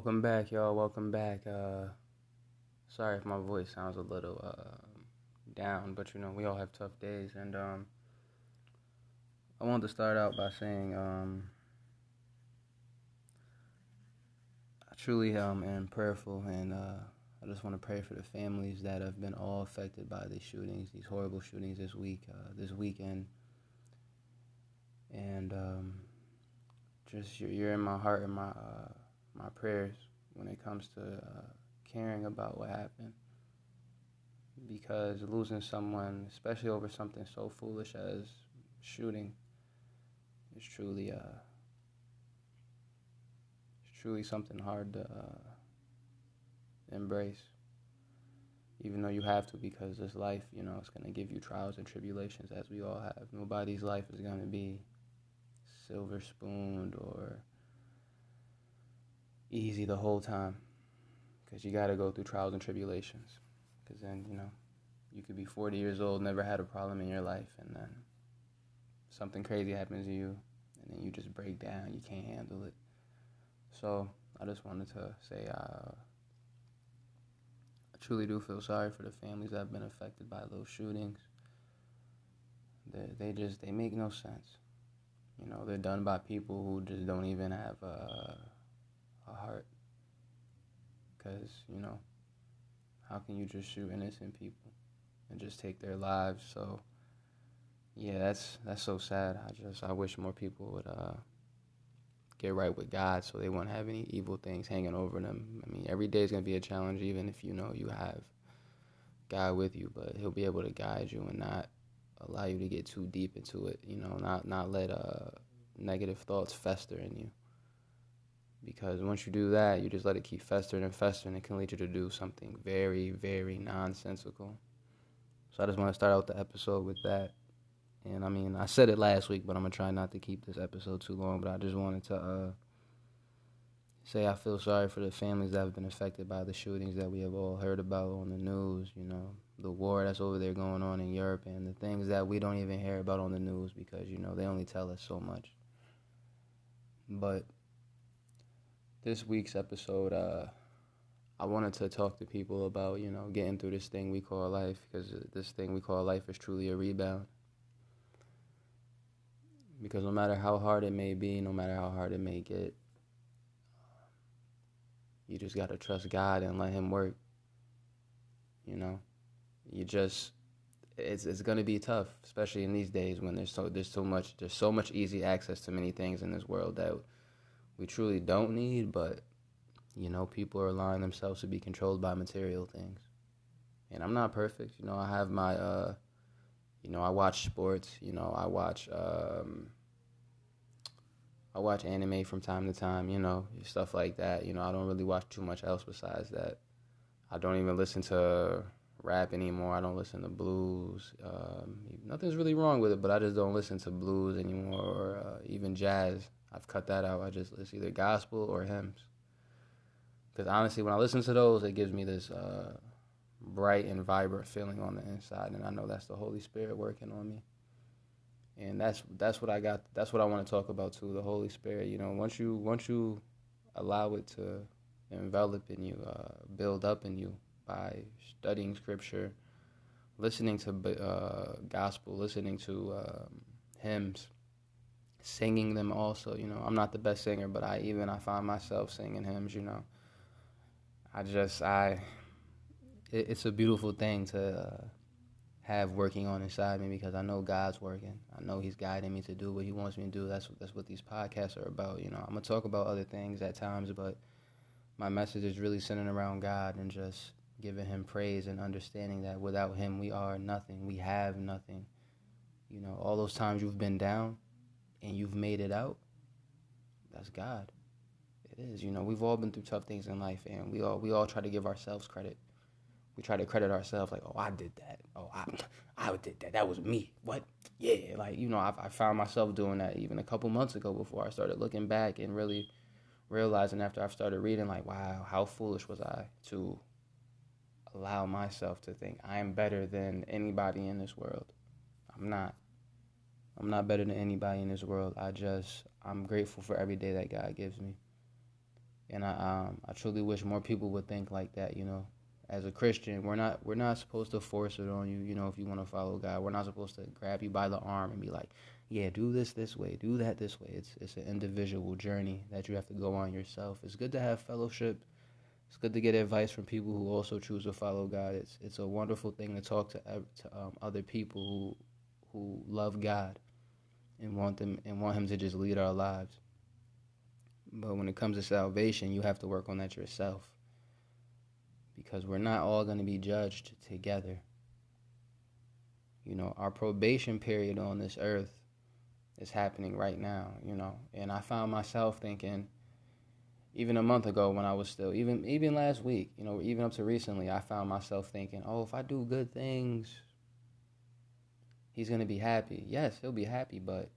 Welcome back, y'all. Welcome back. Sorry if my voice sounds a little down, but you know we all have tough days. And I wanted to start out by saying I truly am prayerful, and I just want to pray for the families that have been all affected by these shootings, these horrible shootings this week, this weekend, and just you're in my heart and my. My prayers when it comes to caring about what happened, because losing someone, especially over something so foolish as shooting, is truly something hard to embrace, even though you have to, because this life, you know, it's going to give you trials and tribulations, as we all have. Nobody's life is going to be silver spooned or easy the whole time, because you got to go through trials and tribulations, because then, you know, you could be 40 years old, never had a problem in your life, and then something crazy happens to you, and then you just break down, you can't handle it. So I just wanted to say I truly do feel sorry for the families that have been affected by those shootings. They make no sense. You know, they're done by people who just don't even have heart, because, you know, how can you just shoot innocent people and just take their lives? So yeah, that's so sad. I wish more people would get right with God, so they won't have any evil things hanging over them. I mean, every day is gonna be a challenge, even if you know you have God with you, but he'll be able to guide you and not allow you to get too deep into it, you know, not let negative thoughts fester in you. Because once you do that, you just let it keep festering and festering. It can lead you to do something very, very nonsensical. So I just want to start out the episode with that. And, I mean, I said it last week, but I'm going to try not to keep this episode too long. But I just wanted to say I feel sorry for the families that have been affected by the shootings that we have all heard about on the news. You know, the war that's over there going on in Europe, and the things that we don't even hear about on the news because, you know, they only tell us so much. But this week's episode, I wanted to talk to people about, you know, getting through this thing we call life, because this thing we call life is truly a rebound. Because no matter how hard it may be, no matter how hard it may get, you just got to trust God and let him work. You know, it's going to be tough, especially in these days when there's so much easy access to many things in this world that we truly don't need, but, you know, people are allowing themselves to be controlled by material things. And I'm not perfect. You know, I have my, you know, I watch sports. You know, I watch anime from time to time, you know, stuff like that. You know, I don't really watch too much else besides that. I don't even listen to rap anymore. I don't listen to blues. Nothing's really wrong with it, but I just don't listen to blues anymore, or even jazz. I've cut that out. It's either gospel or hymns. Because honestly, when I listen to those, it gives me this bright and vibrant feeling on the inside, and I know that's the Holy Spirit working on me. And that's what I got. That's what I want to talk about too. The Holy Spirit. You know, once you allow it to envelop in you, build up in you by studying Scripture, listening to gospel, listening to hymns. Singing them also, you know. I'm not the best singer, but I find myself singing hymns, you know. It's a beautiful thing to have working on inside me, because I know God's working. I know he's guiding me to do what he wants me to do. That's what these podcasts are about, you know. I'm going to talk about other things at times, but my message is really centered around God and just giving him praise and understanding that without him, we are nothing. We have nothing. You know, all those times you've been down, and you've made it out, that's God. It is, you know, we've all been through tough things in life, and we all try to give ourselves credit. We try to credit ourselves, like, oh, I did that. Oh, I did that. That was me. What? Yeah, like, you know, I found myself doing that even a couple months ago, before I started looking back and really realizing, after I've started reading, like, wow, how foolish was I to allow myself to think I'm better than anybody in this world. I'm not. I'm not better than anybody in this world. I'm grateful for every day that God gives me. And I truly wish more people would think like that, you know. As a Christian, we're not supposed to force it on you, you know, if you want to follow God. We're not supposed to grab you by the arm and be like, yeah, do this way, do that this way. It's an individual journey that you have to go on yourself. It's good to have fellowship. It's good to get advice from people who also choose to follow God. It's a wonderful thing to talk to other people who love God and want him to just lead our lives. But when it comes to salvation, you have to work on that yourself, because we're not all going to be judged together. You know, our probation period on this earth is happening right now, you know. And I found myself thinking, even a month ago when I was still, even last week, you know, even up to recently, I found myself thinking, oh, if I do good things, he's going to be happy. Yes, he'll be happy, but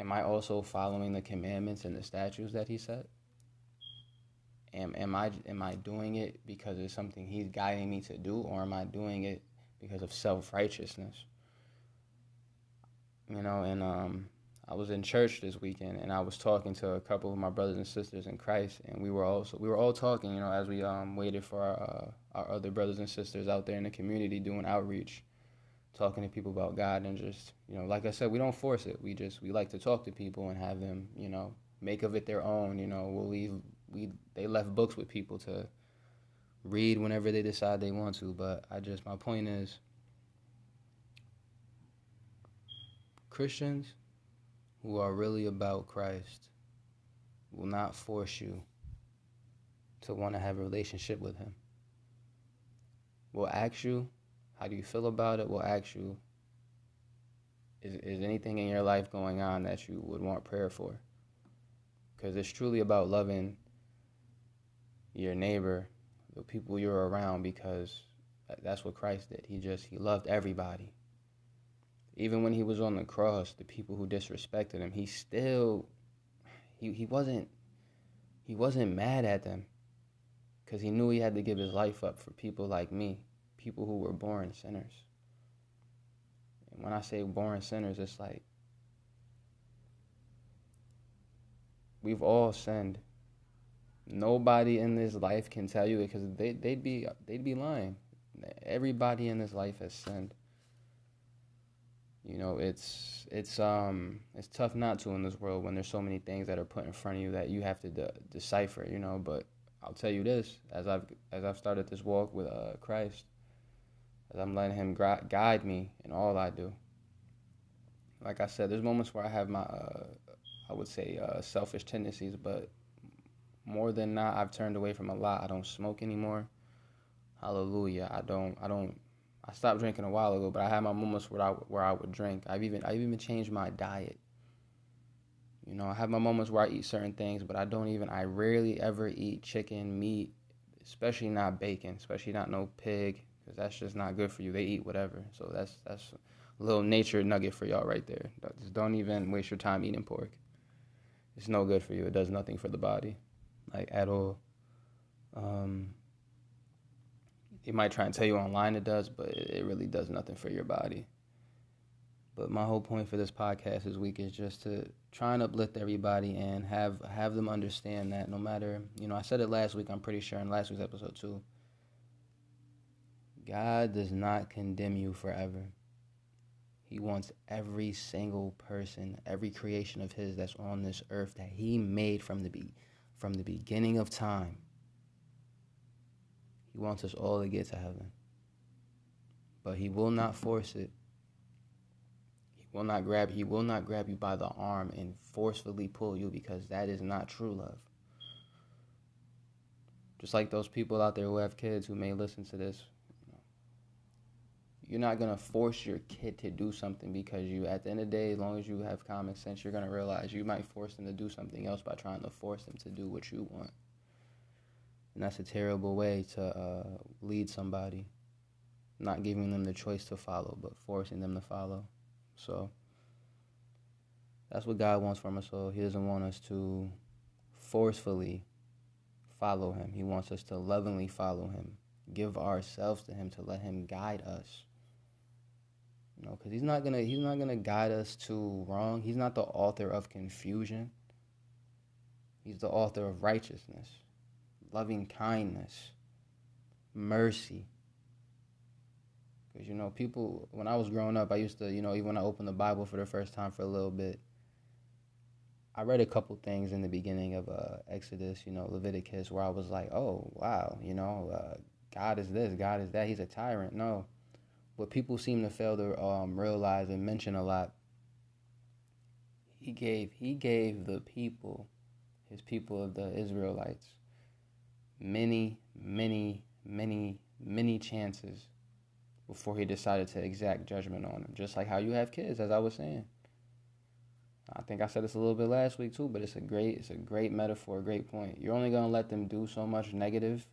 am I also following the commandments and the statutes that he set? Am I doing it because it's something he's guiding me to do, or am I doing it because of self-righteousness? You know, and I was in church this weekend, and I was talking to a couple of my brothers and sisters in Christ, and we were all talking, you know, as we waited for our other brothers and sisters out there in the community doing outreach, talking to people about God, and just, you know, like I said, we don't force it. We like to talk to people and have them, you know, make of it their own. You know, they left books with people to read whenever they decide they want to. But my point is, Christians who are really about Christ will not force you to want to have a relationship with him. We'll ask you, how do you feel about it? We'll ask you, is anything in your life going on that you would want prayer for? Because it's truly about loving your neighbor, the people you're around, because that's what Christ did. He loved everybody. Even when he was on the cross, the people who disrespected him, he wasn't mad at them, because he knew he had to give his life up for people like me, people who were born sinners. And when I say born sinners, it's like we've all sinned. Nobody in this life can tell you it, because they'd be lying. Everybody in this life has sinned. You know, it's tough not to in this world when there's so many things that are put in front of you that you have to decipher. You know, but I'll tell you this: as I've started this walk with Christ, as I'm letting him guide me in all I do. Like I said, there's moments where I have my selfish tendencies, but more than not, I've turned away from a lot. I don't smoke anymore. Hallelujah. I stopped drinking a while ago, but I had my moments where I would drink. I've even changed my diet. You know, I have my moments where I eat certain things, but I rarely ever eat chicken, meat, especially not bacon, especially not no pig, because that's just not good for you. They eat whatever. So that's a little nature nugget for y'all right there. Just don't even waste your time eating pork. It's no good for you. It does nothing for the body, like, at all. It might try and tell you online it does, but it really does nothing for your body. But my whole point for this podcast this week is just to try and uplift everybody and have them understand that no matter, you know, I said it last week, I'm pretty sure, in last week's episode too, God does not condemn you forever. He wants every single person, every creation of his that's on this earth that he made from the beginning of time. He wants us all to get to heaven. But he will not force it. He will not grab you by the arm and forcefully pull you, because that is not true love. Just like those people out there who have kids who may listen to this. You're not going to force your kid to do something, because you, at the end of the day, as long as you have common sense, you're going to realize you might force them to do something else by trying to force them to do what you want. And that's a terrible way to lead somebody, not giving them the choice to follow, but forcing them to follow. So that's what God wants from us all. He doesn't want us to forcefully follow him. He wants us to lovingly follow him, give ourselves to him, to let him guide us. You know, because he's not gonna guide us to wrong. He's not the author of confusion. He's the author of righteousness, loving kindness, mercy. Because, you know, people, when I was growing up, I used to, you know, even when I opened the Bible for the first time for a little bit, I read a couple things in the beginning of Exodus, you know, Leviticus, where I was like, oh, wow, you know, God is this, God is that, he's a tyrant. No, what people seem to fail to realize and mention a lot, he gave the people, his people of the Israelites, many, many, many, many chances before he decided to exact judgment on them. Just like how you have kids, as I was saying. I think I said this a little bit last week too, but it's a great metaphor, a great point. You're only going to let them do so much negative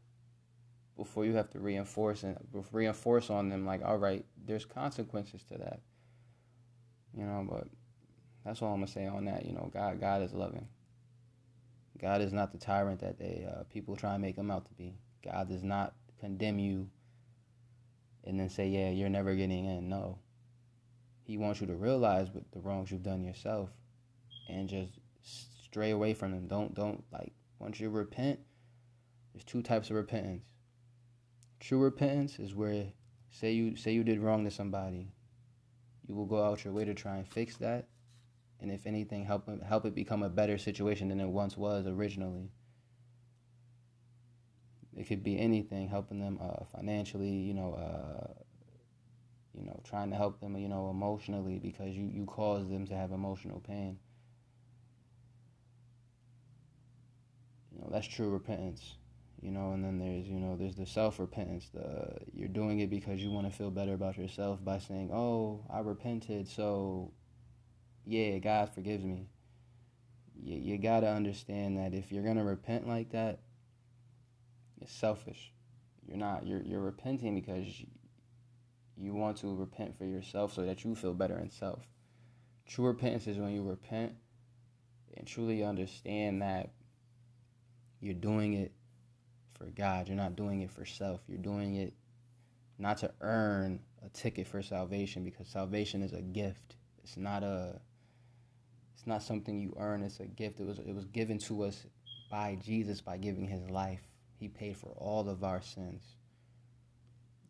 before you have to reinforce on them, like, all right, there's consequences to that. You know, but that's all I'm going to say on that. You know, God is loving. God is not the tyrant that people try and make him out to be. God does not condemn you and then say, yeah, you're never getting in. No. He wants you to realize what the wrongs you've done yourself and just stray away from them. Don't like, once you repent, there's two types of repentance. True repentance is where, say you did wrong to somebody, you will go out your way to try and fix that, and if anything, help it become a better situation than it once was originally. It could be anything, helping them financially, you know, trying to help them, you know, emotionally, because you caused them to have emotional pain. You know, that's true repentance, you know. And then there's the self-repentance. You're doing it because you want to feel better about yourself by saying, oh, I repented, so, yeah, God forgives me. You got to understand that if you're going to repent like that, it's selfish. You're repenting because you want to repent for yourself so that you feel better in self. True repentance is when you repent and truly understand that you're doing it for God. You're not doing it for self. You're doing it not to earn a ticket for salvation, because salvation is a gift. It's not something you earn. It's a gift. It was given to us by Jesus by giving his life. He paid for all of our sins.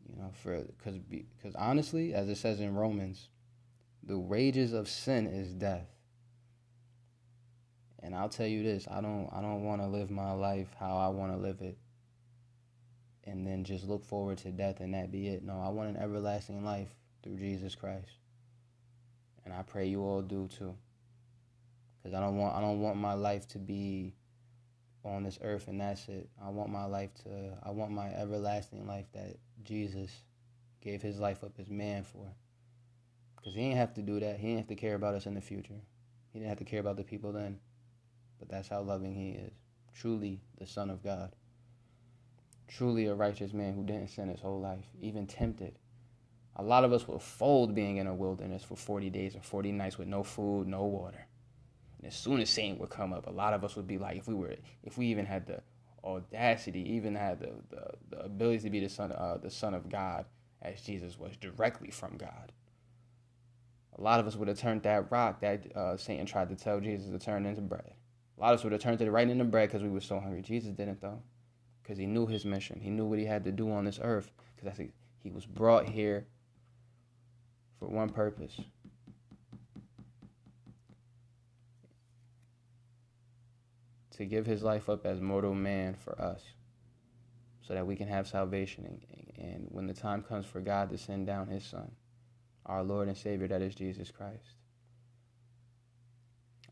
You know, because honestly, as it says in Romans, the wages of sin is death. And I'll tell you this, I don't want to live my life how I want to live it and then just look forward to death and that be it. No, I want an everlasting life through Jesus Christ. And I pray you all do too. Because I don't want my life to be on this earth and that's it. I want my everlasting life that Jesus gave his life up as man for. Because he didn't have to do that. He didn't have to care about us in the future. He didn't have to care about the people then. But that's how loving he is. Truly the Son of God. Truly a righteous man who didn't sin his whole life, even tempted. A lot of us will fold being in a wilderness for 40 days or 40 nights with no food, no water. And as soon as Satan would come up, a lot of us would be like, if we even had the audacity, even had the ability to be the son of God, as Jesus was, directly from God. A lot of us would have turned that rock that Satan tried to tell Jesus to turn into bread. A lot of us would have turned it right into bread because we were so hungry. Jesus didn't, though, because he knew his mission. He knew what he had to do on this earth, because he was brought here for one purpose. To give his life up as mortal man for us, so that we can have salvation, and when the time comes for God to send down his Son, our Lord and Savior, that is Jesus Christ.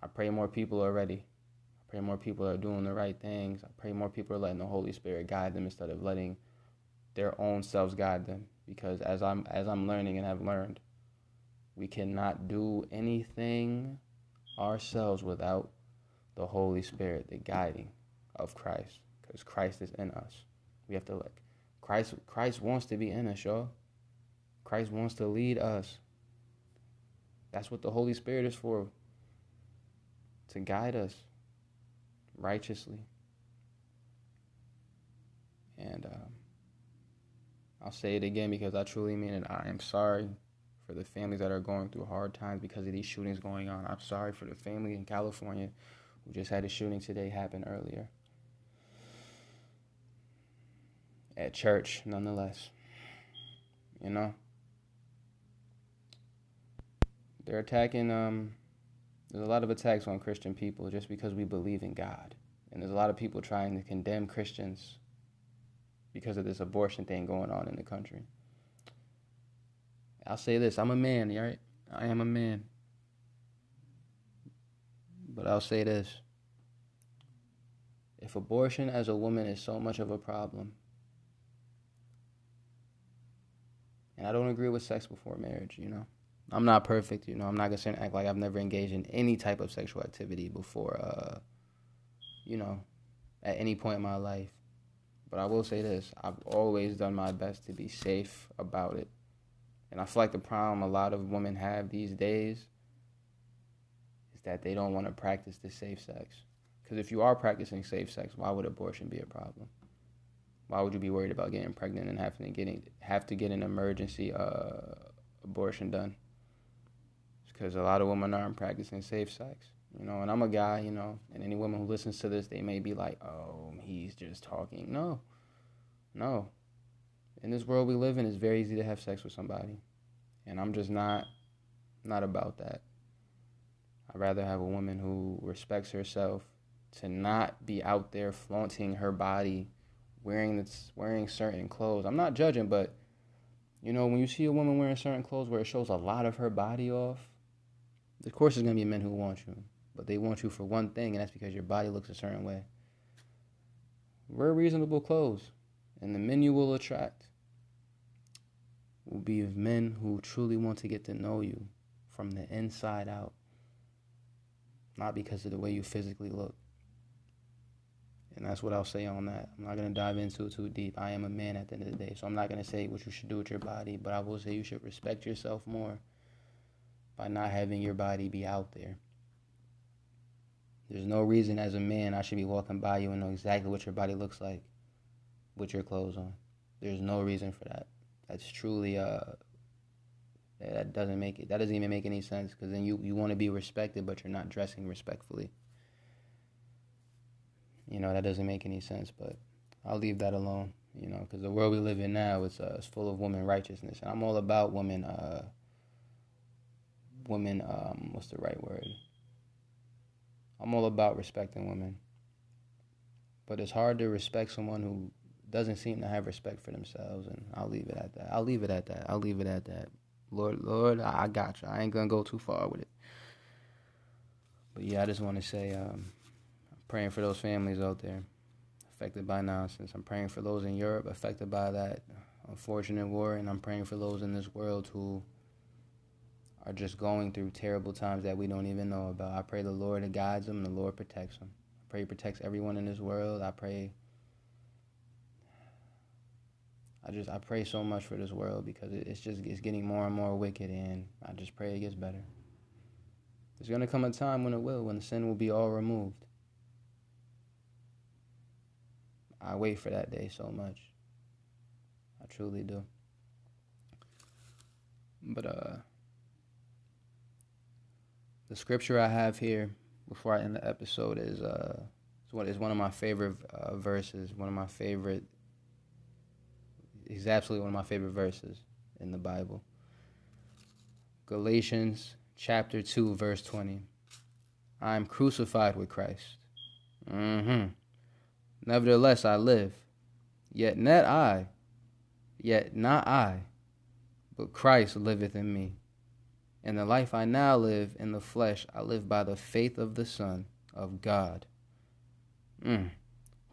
I pray more people are ready. I pray more people are doing the right things. I pray more people are letting the Holy Spirit guide them instead of letting their own selves guide them. Because as I'm learning and have learned, we cannot do anything ourselves without the Holy Spirit, the guiding of Christ, because Christ is in us. We have to let Christ wants to be in us, y'all. Christ wants to lead us. That's what the Holy Spirit is for, to guide us righteously. And I'll say it again because I truly mean it. I am sorry for the families that are going through hard times because of these shootings going on. I'm sorry for the family in California We just had a shooting today happen earlier. At church, nonetheless. You know? They're attacking, there's a lot of attacks on Christian people just because we believe in God. And there's a lot of people trying to condemn Christians because of this abortion thing going on in the country. I'll say this, I'm a man, all right? I am a man. But I'll say this. If abortion as a woman is so much of a problem, and I don't agree with sex before marriage, you know? I'm not perfect, you know? I'm not going to act like I've never engaged in any type of sexual activity before, you know, at any point in my life. But I will say this, I've always done my best to be safe about it. And I feel like the problem a lot of women have these days is that they don't want to practice the safe sex. Because if you are practicing safe sex, why would abortion be a problem? Why would you be worried about getting pregnant and have to get an emergency abortion done? It's because a lot of women aren't practicing safe sex. You know, and I'm a guy, you know, and any woman who listens to this, they may be like, oh, he's just talking. No. In this world we live in, it's very easy to have sex with somebody. And I'm just not about that. I'd rather have a woman who respects herself to not be out there flaunting her body, wearing certain clothes. I'm not judging, but, you know, when you see a woman wearing certain clothes where it shows a lot of her body off, of course there's going to be men who want you. But they want you for one thing, and that's because your body looks a certain way. Wear reasonable clothes, and the men you will attract will be of men who truly want to get to know you from the inside out, not because of the way you physically look. And that's what I'll say on that. I'm not going to dive into it too deep. I am a man at the end of the day, so I'm not going to say what you should do with your body, but I will say you should respect yourself more by not having your body be out there. There's no reason as a man I should be walking by you and know exactly what your body looks like with your clothes on. There's no reason for that. That's truly, that doesn't even make any sense, because then you want to be respected, but you're not dressing respectfully. You know, that doesn't make any sense, but I'll leave that alone, you know, because the world we live in now is full of woman righteousness, and I'm all about women, what's the right word? I'm all about respecting women, but it's hard to respect someone who doesn't seem to have respect for themselves, and I'll leave it at that. Lord, I got you. I ain't gonna go too far with it. But yeah, I just want to say I'm praying for those families out there affected by nonsense. I'm praying for those in Europe affected by that unfortunate war, and I'm praying for those in this world who are just going through terrible times that we don't even know about. I pray the Lord guides them, and the Lord protects them. I pray He protects everyone in this world. I pray so much for this world, because it's getting more and more wicked, and I just pray it gets better. There's going to come a time when the sin will be all removed. I wait for that day so much. I truly do. But the scripture I have here before I end the episode is one of my favorite verses, It's absolutely one of my favorite verses in the Bible. Galatians chapter 2, verse 20. I am crucified with Christ. Nevertheless, I live. Yet not I, but Christ liveth in me. And the life I now live in the flesh, I live by the faith of the Son of God, who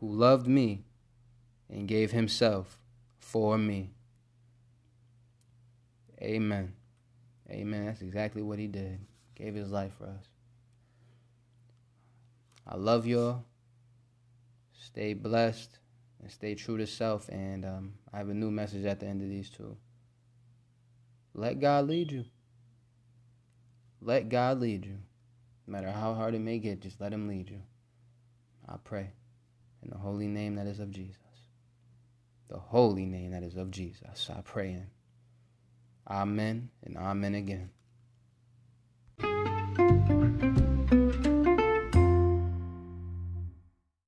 loved me and gave himself for me. Amen. That's exactly what he did. Gave his life for us. I love y'all. Stay blessed and stay true to self. And I have a new message at the end of these two. Let God lead you. Let God lead you. No matter how hard it may get, just let him lead you. I pray in the holy name that is of Jesus. The holy name that is of Jesus, I pray in. Amen and amen again.